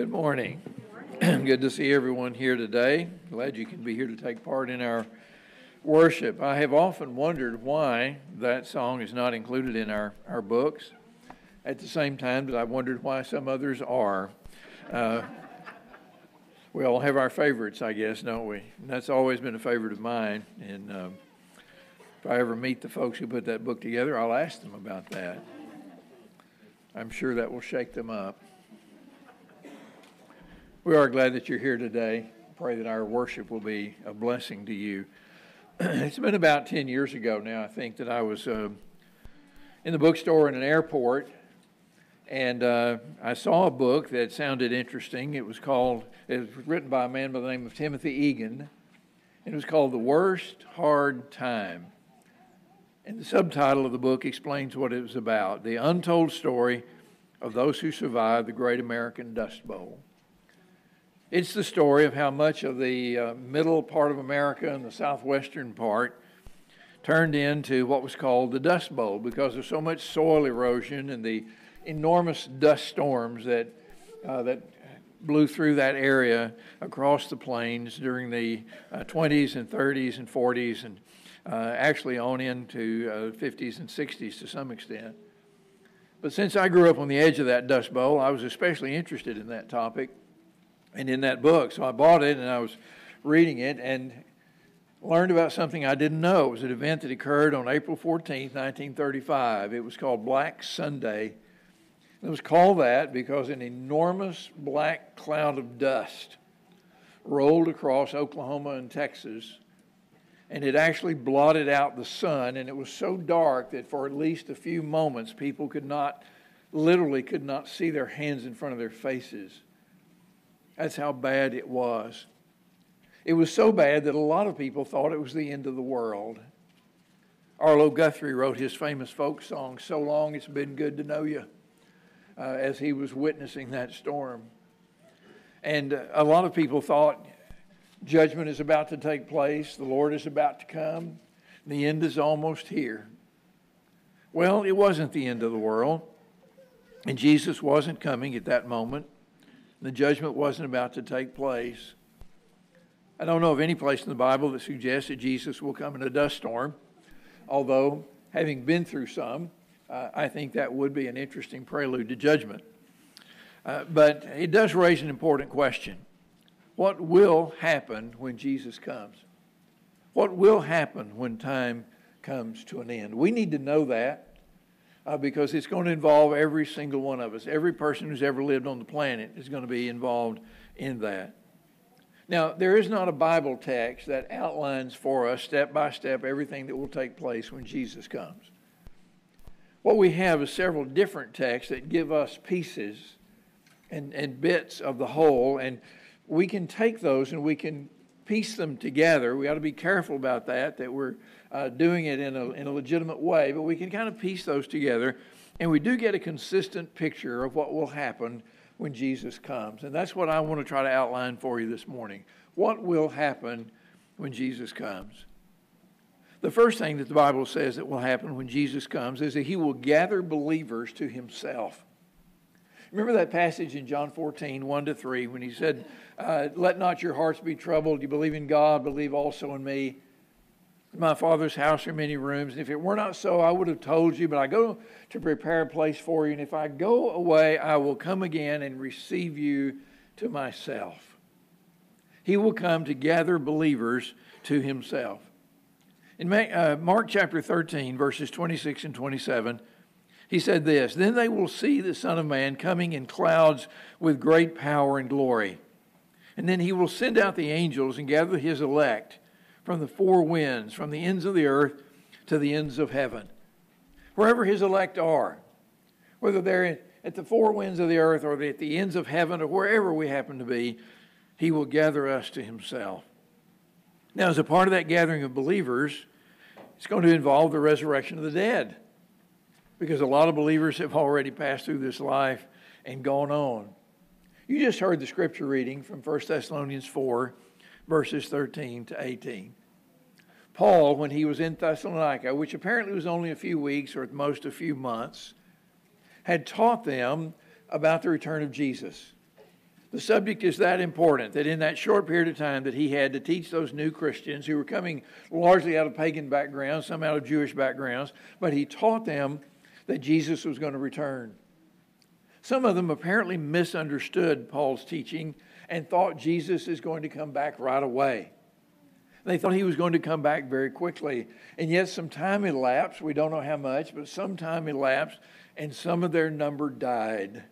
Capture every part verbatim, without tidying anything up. Good morning. Good morning. Good to see everyone here today. Glad you can be here to take part in our worship. I have often wondered why that song is not included in our, our books, at the same time that I wondered why some others are. Uh, we all have our favorites, I guess, don't we? And that's always been a favorite of mine. And um, if I ever meet the folks who put that book together, I'll ask them about that. I'm sure that will shake them up. We are glad that you're here today. Pray that our worship will be a blessing to you. It's been about ten years ago now, I think, that I was uh, in the bookstore in an airport, and uh, I saw a book that sounded interesting. It was called, it was written by a man by the name of Timothy Egan, and it was called The Worst Hard Time. And the subtitle of the book explains what it was about: The Untold Story of Those Who Survived the Great American Dust Bowl. It's the story of how much of the uh, middle part of America and the southwestern part turned into what was called the Dust Bowl because of so much soil erosion and the enormous dust storms that uh, that blew through that area across the plains during the uh, twenties and thirties and forties and uh, actually on into uh, fifties and sixties to some extent. But since I grew up on the edge of that Dust Bowl, I was especially interested in that topic and in that book. So I bought it, and I was reading it and learned about something I didn't know. It was an event that occurred on April fourteenth, nineteen thirty-five. It was called Black Sunday. It was called that because an enormous black cloud of dust rolled across Oklahoma and Texas, and it actually blotted out the sun, and it was so dark that for at least a few moments people could not, literally could not see their hands in front of their faces. That's how bad it was. It was so bad that a lot of people thought it was the end of the world. Arlo Guthrie wrote his famous folk song, "So Long It's Been Good to Know You," uh, as he was witnessing that storm. And uh, a lot of people thought judgment is about to take place, the Lord is about to come, the end is almost here. Well, it wasn't the end of the world, and Jesus wasn't coming at that moment. The judgment wasn't about to take place. I don't know of any place in the Bible that suggests that Jesus will come in a dust storm, although, having been through some, uh, I think that would be an interesting prelude to judgment. Uh, but it does raise an important question. What will happen when Jesus comes? What will happen when time comes to an end? We need to know that Uh, because it's going to involve every single one of us. Every person who's ever lived on the planet is going to be involved in that. Now, there is not a Bible text that outlines for us step by step everything that will take place when Jesus comes. What we have is several different texts that give us pieces and, and bits of the whole, and we can take those and we can piece them together. We ought to be careful about that, that we're Uh, doing it in a, in a legitimate way, but we can kind of piece those together, and we do get a consistent picture of what will happen when Jesus comes. And that's what I want to try to outline for you this morning. What will happen when Jesus comes? The first thing that the Bible says that will happen when Jesus comes is that he will gather believers to himself. Remember that passage in John fourteen, one to three, when he said, uh, "Let not your hearts be troubled. You believe in God, believe also in me. My Father's house are many rooms, and if it were not so, I would have told you, but I go to prepare a place for you, and if I go away, I will come again and receive you to myself." He will come to gather believers to himself. In Mark chapter thirteen, verses twenty-six and twenty-seven, he said this, "Then they will see the Son of Man coming in clouds with great power and glory. And then he will send out the angels and gather his elect from the four winds, from the ends of the earth to the ends of heaven." Wherever his elect are, whether they're at the four winds of the earth or at the ends of heaven or wherever we happen to be, he will gather us to himself. Now, as a part of that gathering of believers, it's going to involve the resurrection of the dead, because a lot of believers have already passed through this life and gone on. You just heard the scripture reading from First Thessalonians four, verses thirteen to eighteen. Paul, when he was in Thessalonica, which apparently was only a few weeks or at most a few months, had taught them about the return of Jesus. The subject is that important that in that short period of time that he had to teach those new Christians who were coming largely out of pagan backgrounds, some out of Jewish backgrounds, but he taught them that Jesus was going to return. Some of them apparently misunderstood Paul's teaching and thought Jesus is going to come back right away. They thought he was going to come back very quickly. And yet some time elapsed, we don't know how much, but some time elapsed, and some of their number died.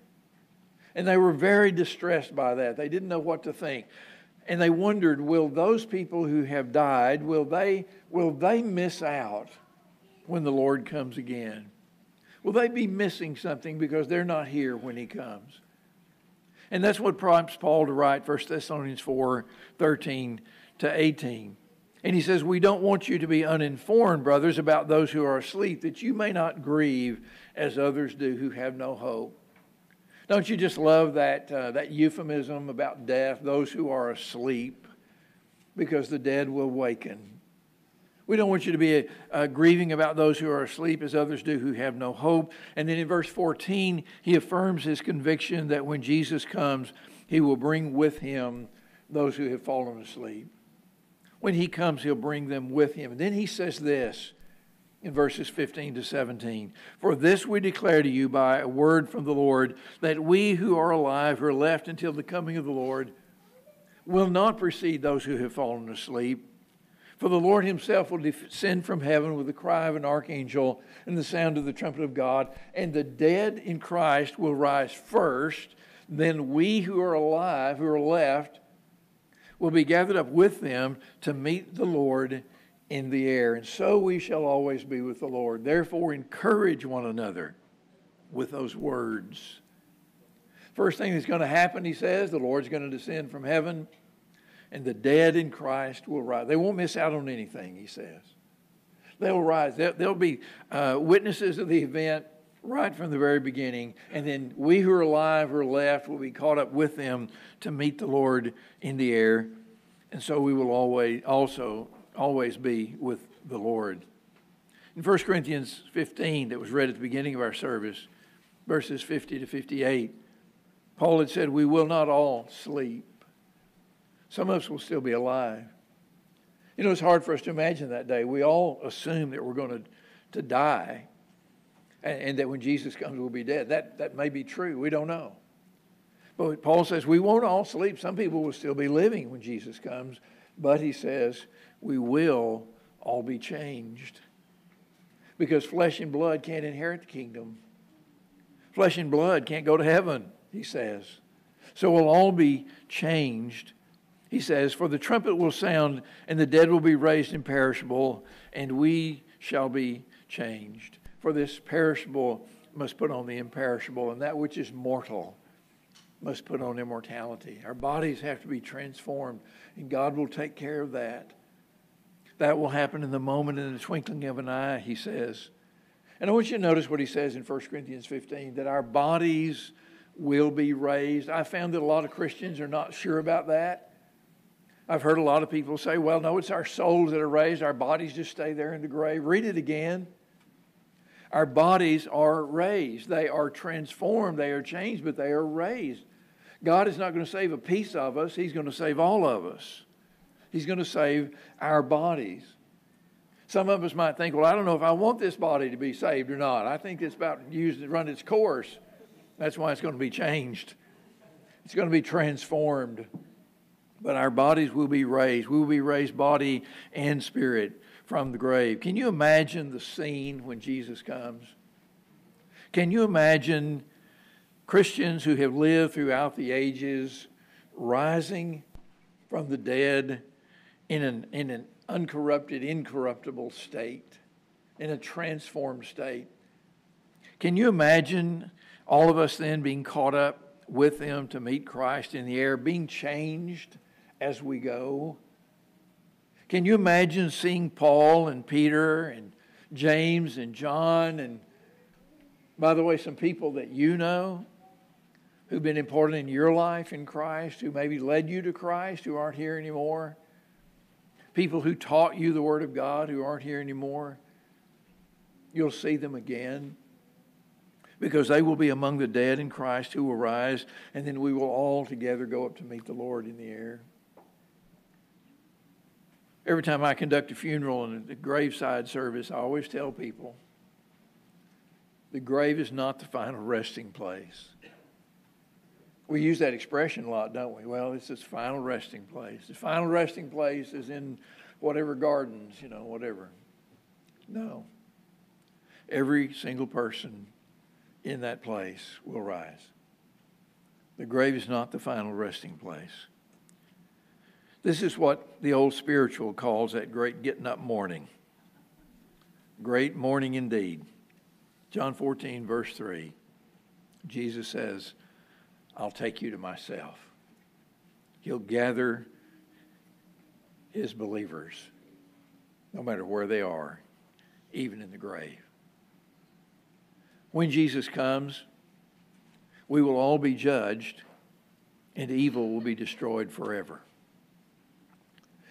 And they were very distressed by that. They didn't know what to think. And they wondered, will those people who have died, will they, will they miss out when the Lord comes again? Will they be missing something because they're not here when he comes? And that's what prompts Paul to write First Thessalonians four, thirteen to eighteen. And he says, we don't want you to be uninformed, brothers, about those who are asleep, that you may not grieve as others do who have no hope. Don't you just love that uh, that euphemism about death, those who are asleep, because the dead will waken. We don't want you to be uh, grieving about those who are asleep as others do who have no hope. And then in verse fourteen, he affirms his conviction that when Jesus comes, he will bring with him those who have fallen asleep. When he comes, he'll bring them with him. And then he says this, in verses fifteen to seventeen, for this we declare to you by a word from the Lord, that we who are alive, who are left until the coming of the Lord, will not precede those who have fallen asleep. For the Lord himself will descend from heaven with the cry of an archangel and the sound of the trumpet of God, and the dead in Christ will rise first. Then we who are alive, who are left, will be gathered up with them to meet the Lord in the air, and so we shall always be with the Lord. Therefore, encourage one another with those words. First thing that's going to happen, he says, the Lord's going to descend from heaven, and the dead in Christ will rise. They won't miss out on anything, he says. They'll rise. They'll be uh, witnesses of the event right from the very beginning, and then we who are alive or left will be caught up with them to meet the Lord in the air, and so we will always also always be with the Lord. In First Corinthians fifteen, that was read at the beginning of our service, verses fifty to fifty-eight, Paul had said, we will not all sleep. Some of us will still be alive. You know, it's hard for us to imagine that day. We all assume that we're going to, to die and, and that when Jesus comes, we'll be dead. That, that may be true. We don't know. But Paul says, we won't all sleep. Some people will still be living when Jesus comes. But he says, we will all be changed, because flesh and blood can't inherit the kingdom. Flesh and blood can't go to heaven, he says. So we'll all be changed. He says, for the trumpet will sound and the dead will be raised imperishable, and we shall be changed. For this perishable must put on the imperishable, and that which is mortal must put on immortality. Our bodies have to be transformed, and God will take care of that. That will happen in the moment, in the twinkling of an eye, he says. And I want you to notice what he says in First Corinthians fifteen, that our bodies will be raised. I found that a lot of Christians are not sure about that. I've heard a lot of people say, well, no, it's our souls that are raised. Our bodies just stay there in the grave. Read it again. Our bodies are raised. They are transformed. They are changed, but they are raised. God is not going to save a piece of us. He's going to save all of us. He's going to save our bodies. Some of us might think, well, I don't know if I want this body to be saved or not. I think it's about to use to run its course. That's why it's going to be changed. It's going to be transformed. But our bodies will be raised. We will be raised body and spirit from the grave. Can you imagine the scene when Jesus comes? Can you imagine Christians who have lived throughout the ages rising from the dead in an, in an uncorrupted, incorruptible state, in a transformed state? Can you imagine all of us then being caught up with them to meet Christ in the air, being changed as we go? Can you imagine seeing Paul and Peter and James and John and, by the way, some people that you know who've been important in your life in Christ, who maybe led you to Christ, who aren't here anymore? People who taught you the Word of God, who aren't here anymore? You'll see them again. because they will be among the dead in Christ who will rise, and then we will all together go up to meet the Lord in the air. Every time I conduct a funeral and a graveside service, I always tell people, the grave is not the final resting place. We use that expression a lot, don't we? Well, it's this final resting place. The final resting place is in whatever gardens, you know, whatever. No. Every single person in that place will rise. The grave is not the final resting place. This is what the old spiritual calls that great getting up morning. Great morning indeed. John fourteen, verse three, Jesus says, I'll take you to myself. He'll gather his believers, no matter where they are, even in the grave. When Jesus comes, we will all be judged, and evil will be destroyed forever.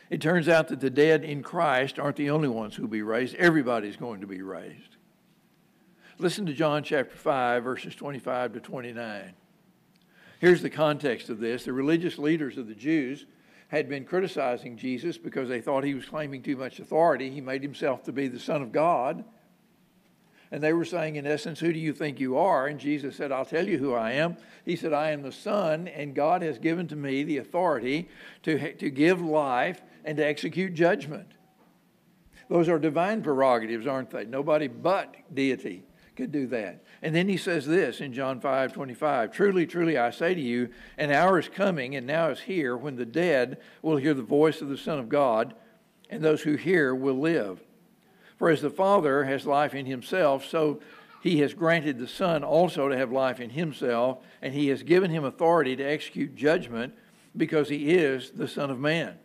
It turns out that the dead in Christ aren't the only ones who will be raised. Everybody's going to be raised. Listen to John chapter five, verses twenty-five to twenty-nine. Here's the context of this. The religious leaders of the Jews had been criticizing Jesus because they thought he was claiming too much authority. He made himself to be the Son of God. And they were saying, in essence, who do you think you are? And Jesus said, I'll tell you who I am. He said, I am the Son, and God has given to me the authority to, to give life and to execute judgment. Those are divine prerogatives, aren't they? Nobody but deity could do that. And then he says this in John five twenty-five, truly, truly, I say to you, an hour is coming and now is here when the dead will hear the voice of the Son of God, and those who hear will live. For as the Father has life in himself, so he has granted the Son also to have life in himself, and he has given him authority to execute judgment because he is the Son of Man.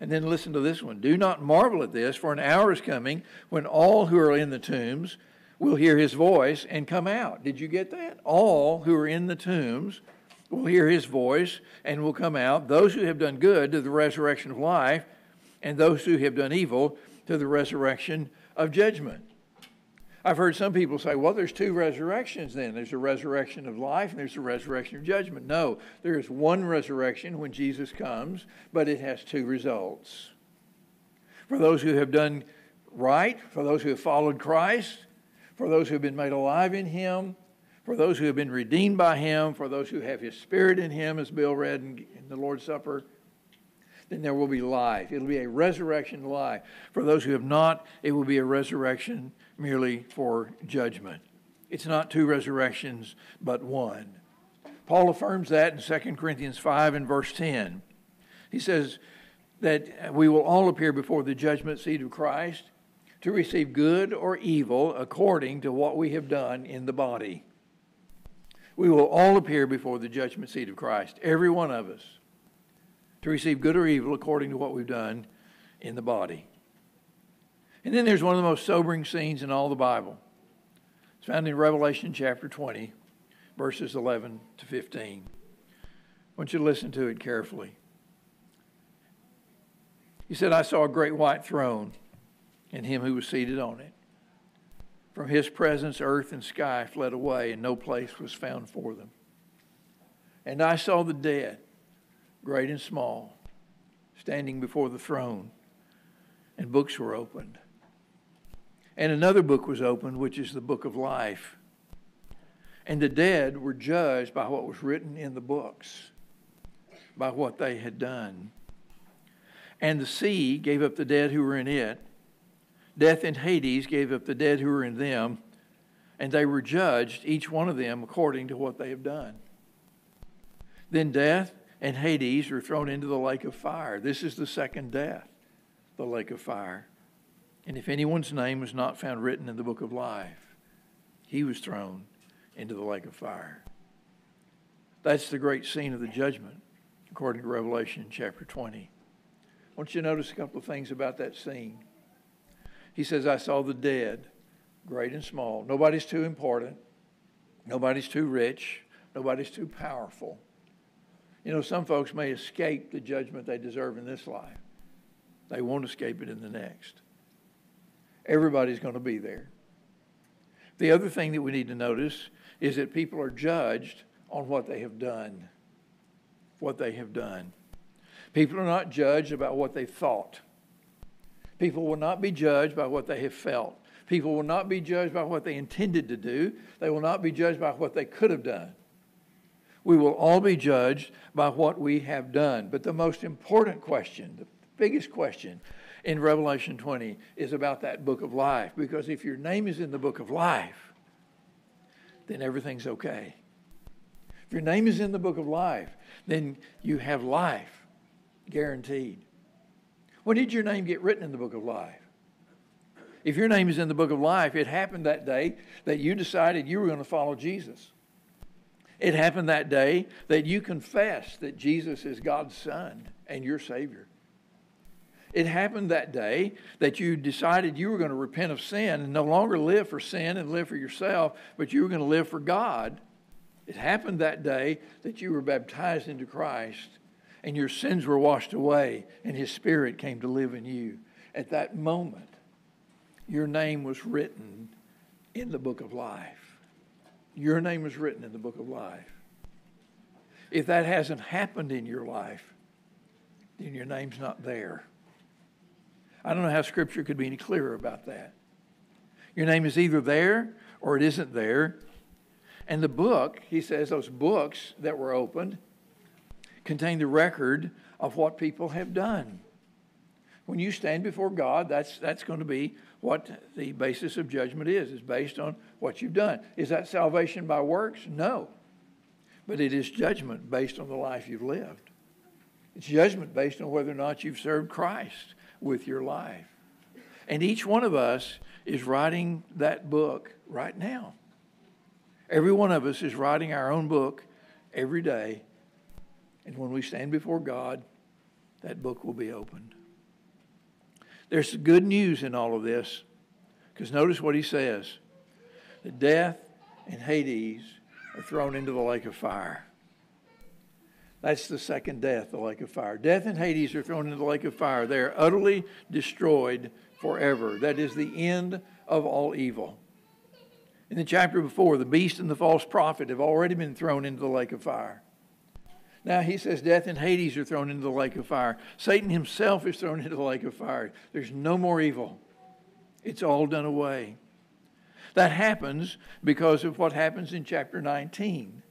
And then listen to this one. Do not marvel at this, for an hour is coming when all who are in the tombs will hear his voice and come out. Did you get that? All who are in the tombs will hear his voice and will come out. Those who have done good to the resurrection of life, and those who have done evil to the resurrection of judgment. I've heard some people say, well, there's two resurrections then. There's a resurrection of life and there's a resurrection of judgment. No, there is one resurrection when Jesus comes, but it has two results. For those who have done right, for those who have followed Christ, for those who have been made alive in him, for those who have been redeemed by him, for those who have his spirit in him, as Bill read in, in the Lord's Supper, then there will be life. It'll be a resurrection life. For those who have not, it will be a resurrection merely for judgment. It's not two resurrections, but one. Paul affirms that in Second Corinthians five and verse ten. He says that we will all appear before the judgment seat of Christ, to receive good or evil according to what we have done in the body. We will all appear before the judgment seat of Christ, every one of us, to receive good or evil according to what we've done in the body. And then there's one of the most sobering scenes in all the Bible. It's found in Revelation chapter twenty, verses eleven to fifteen. I want you to listen to it carefully. He said, I saw a great white throne, and him who was seated on it. From his presence, earth and sky fled away, and no place was found for them. And I saw the dead, great and small, standing before the throne, and books were opened. And another book was opened, which is the book of life. And the dead were judged by what was written in the books, by what they had done. And the sea gave up the dead who were in it. Death and Hades gave up the dead who were in them, and they were judged, each one of them, according to what they have done. Then death and Hades were thrown into the lake of fire. This is the second death, the lake of fire. And if anyone's name was not found written in the book of life, he was thrown into the lake of fire. That's the great scene of the judgment, according to Revelation chapter twenty. I want you to notice a couple of things about that scene. He says, I saw the dead, great and small. Nobody's too important. Nobody's too rich. Nobody's too powerful. You know, some folks may escape the judgment they deserve in this life. They won't escape it in the next. Everybody's going to be there. The other thing that we need to notice is that people are judged on what they have done. What they have done. People are not judged about what they thought. People will not be judged by what they have felt. People will not be judged by what they intended to do. They will not be judged by what they could have done. We will all be judged by what we have done. But the most important question, the biggest question in Revelation twenty is about that book of life. Because if your name is in the book of life, then everything's okay. If your name is in the book of life, then you have life guaranteed. When did your name get written in the book of life? If your name is in the book of life, it happened that day that you decided you were going to follow Jesus. It happened that day that you confessed that Jesus is God's Son and your Savior. It happened that day that you decided you were going to repent of sin and no longer live for sin and live for yourself, but you were going to live for God. It happened that day that you were baptized into Christ and your sins were washed away and His Spirit came to live in you. At that moment, your name was written in the book of life. Your name was written in the book of life. If that hasn't happened in your life, then your name's not there. I don't know how Scripture could be any clearer about that. Your name is either there or it isn't there. And the book, he says, those books that were opened contain the record of what people have done. When you stand before God, that's, that's going to be what the basis of judgment is. It's based on what you've done. Is that salvation by works? No. But it is judgment based on the life you've lived. It's judgment based on whether or not you've served Christ with your life. And each one of us is writing that book right now. Every one of us is writing our own book every day. And when we stand before God, that book will be opened. There's good news in all of this, because notice what he says. That death and Hades are thrown into the lake of fire. That's the second death, the lake of fire. Death and Hades are thrown into the lake of fire. They are utterly destroyed forever. That is the end of all evil. In the chapter before, the beast and the false prophet have already been thrown into the lake of fire. Now he says death and Hades are thrown into the lake of fire. Satan himself is thrown into the lake of fire. There's no more evil. It's all done away. That happens because of what happens in chapter nineteen.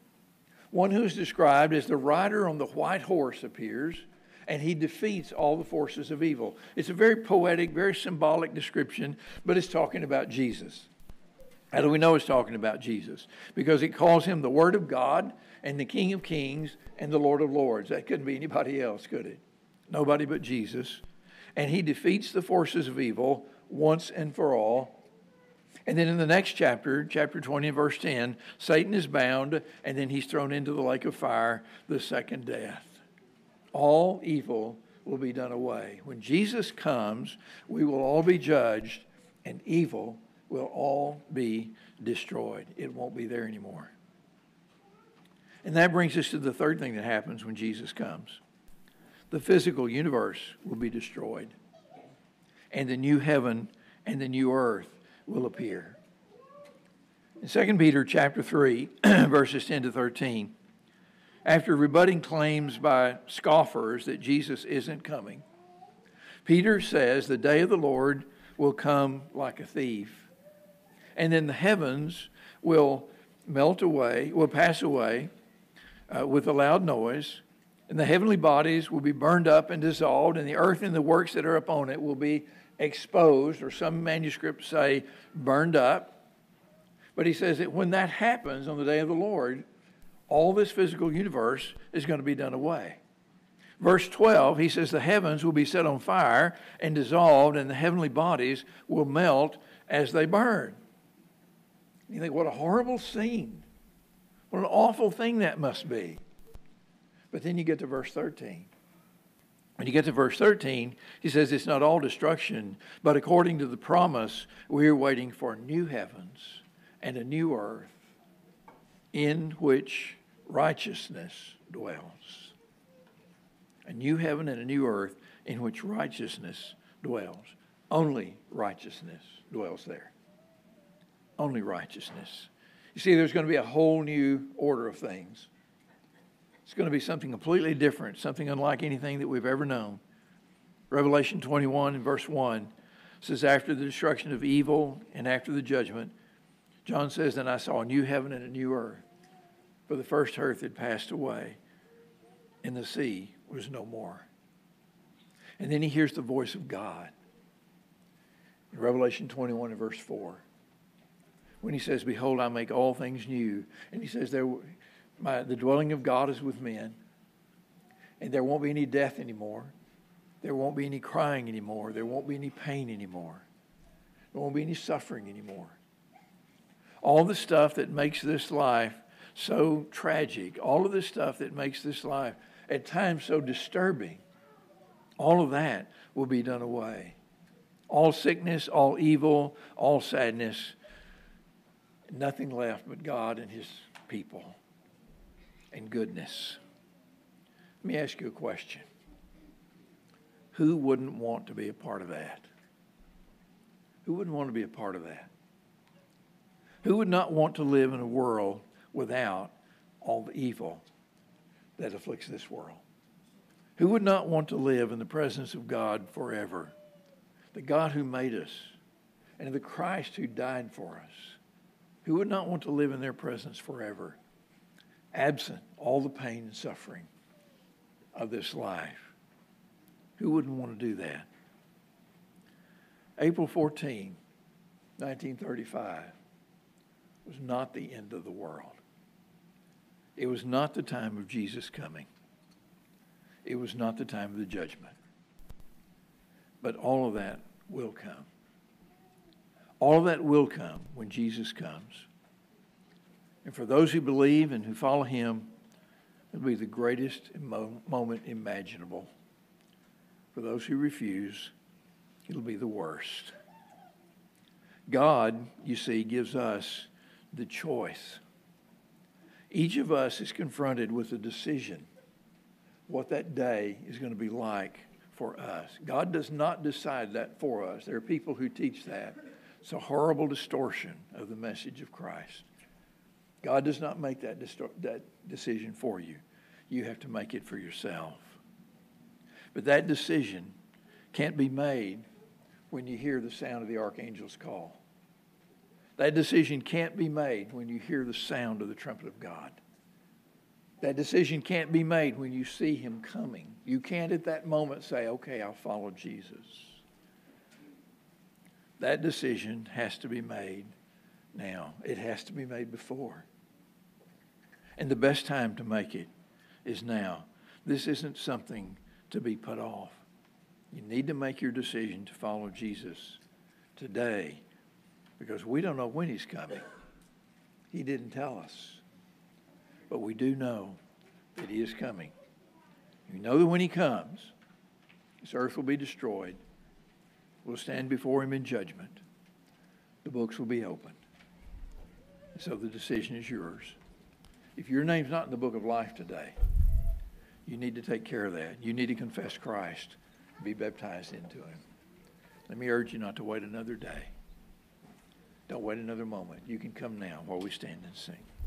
One who is described as the rider on the white horse appears, and he defeats all the forces of evil. It's a very poetic, very symbolic description, but it's talking about Jesus. How do we know it's talking about Jesus? Because it calls him the Word of God and the King of Kings and the Lord of Lords. That couldn't be anybody else, could it? Nobody but Jesus. And he defeats the forces of evil once and for all. And then in the next chapter, chapter twenty, verse ten, Satan is bound, and then he's thrown into the lake of fire, the second death. All evil will be done away. When Jesus comes, we will all be judged, and evil will all be destroyed. It won't be there anymore. And that brings us to the third thing that happens when Jesus comes. The physical universe will be destroyed, and the new heaven and the new earth will appear. In Second Peter chapter three, verses ten to thirteen, after rebutting claims by scoffers that Jesus isn't coming, Peter says the day of the Lord will come like a thief, and then the heavens will melt away, will pass away uh, with a loud noise, and the heavenly bodies will be burned up and dissolved, and the earth and the works that are upon it will be exposed, or some manuscripts say burned up. But he says that when that happens on the day of the Lord, all this physical universe is going to be done away. Verse twelve, he says the heavens will be set on fire and dissolved, and the heavenly bodies will melt as they burn. You think, what a horrible scene. What an awful thing that must be. But then you get to verse thirteen. When you get to verse thirteen, he says it's not all destruction, but according to the promise, we are waiting for new heavens and a new earth in which righteousness dwells. A new heaven and a new earth in which righteousness dwells. Only righteousness dwells there. Only righteousness. You see, there's going to be a whole new order of things. It's going to be something completely different, something unlike anything that we've ever known. Revelation twenty-one and verse one says, after the destruction of evil and after the judgment, John says, and I saw a new heaven and a new earth, for the first earth had passed away, and the sea was no more. And then he hears the voice of God in Revelation twenty-one and verse four, when he says, behold, I make all things new. And he says, there, my, the dwelling of God is with men, and there won't be any death anymore. There won't be any crying anymore. There won't be any pain anymore. There won't be any suffering anymore. All the stuff that makes this life so tragic, all of the stuff that makes this life at times so disturbing, all of that will be done away. All sickness, all evil, all sadness, nothing left but God and his people and goodness. Let me ask you a question. Who wouldn't want to be a part of that? Who wouldn't want to be a part of that? Who would not want to live in a world without all the evil that afflicts this world? Who would not want to live in the presence of God forever? The God who made us and the Christ who died for us. Who would not want to live in their presence forever, absent all the pain and suffering of this life? Who wouldn't want to do that? April fourteenth, nineteen thirty-five was not the end of the world. It was not the time of Jesus coming. It was not the time of the judgment. But all of that will come. All of that will come when Jesus comes. And for those who believe and who follow him, it'll be the greatest moment imaginable. For those who refuse, it'll be the worst. God, you see, gives us the choice. Each of us is confronted with a decision what that day is going to be like for us. God does not decide that for us. There are people who teach that. It's a horrible distortion of the message of Christ. God does not make that, distor- that decision for you. You have to make it for yourself. But that decision can't be made when you hear the sound of the archangel's call. That decision can't be made when you hear the sound of the trumpet of God. That decision can't be made when you see him coming. You can't at that moment say, okay, I'll follow Jesus. That decision has to be made now. It has to be made before. And the best time to make it is now. This isn't something to be put off. You need to make your decision to follow Jesus today because we don't know when he's coming. He didn't tell us. But we do know that he is coming. You know that when he comes, this earth will be destroyed. We'll stand before him in judgment. The books will be opened. So the decision is yours. If your name's not in the book of life today, you need to take care of that. You need to confess Christ, be baptized into him. Let me urge you not to wait another day. Don't wait another moment. You can come now while we stand and sing.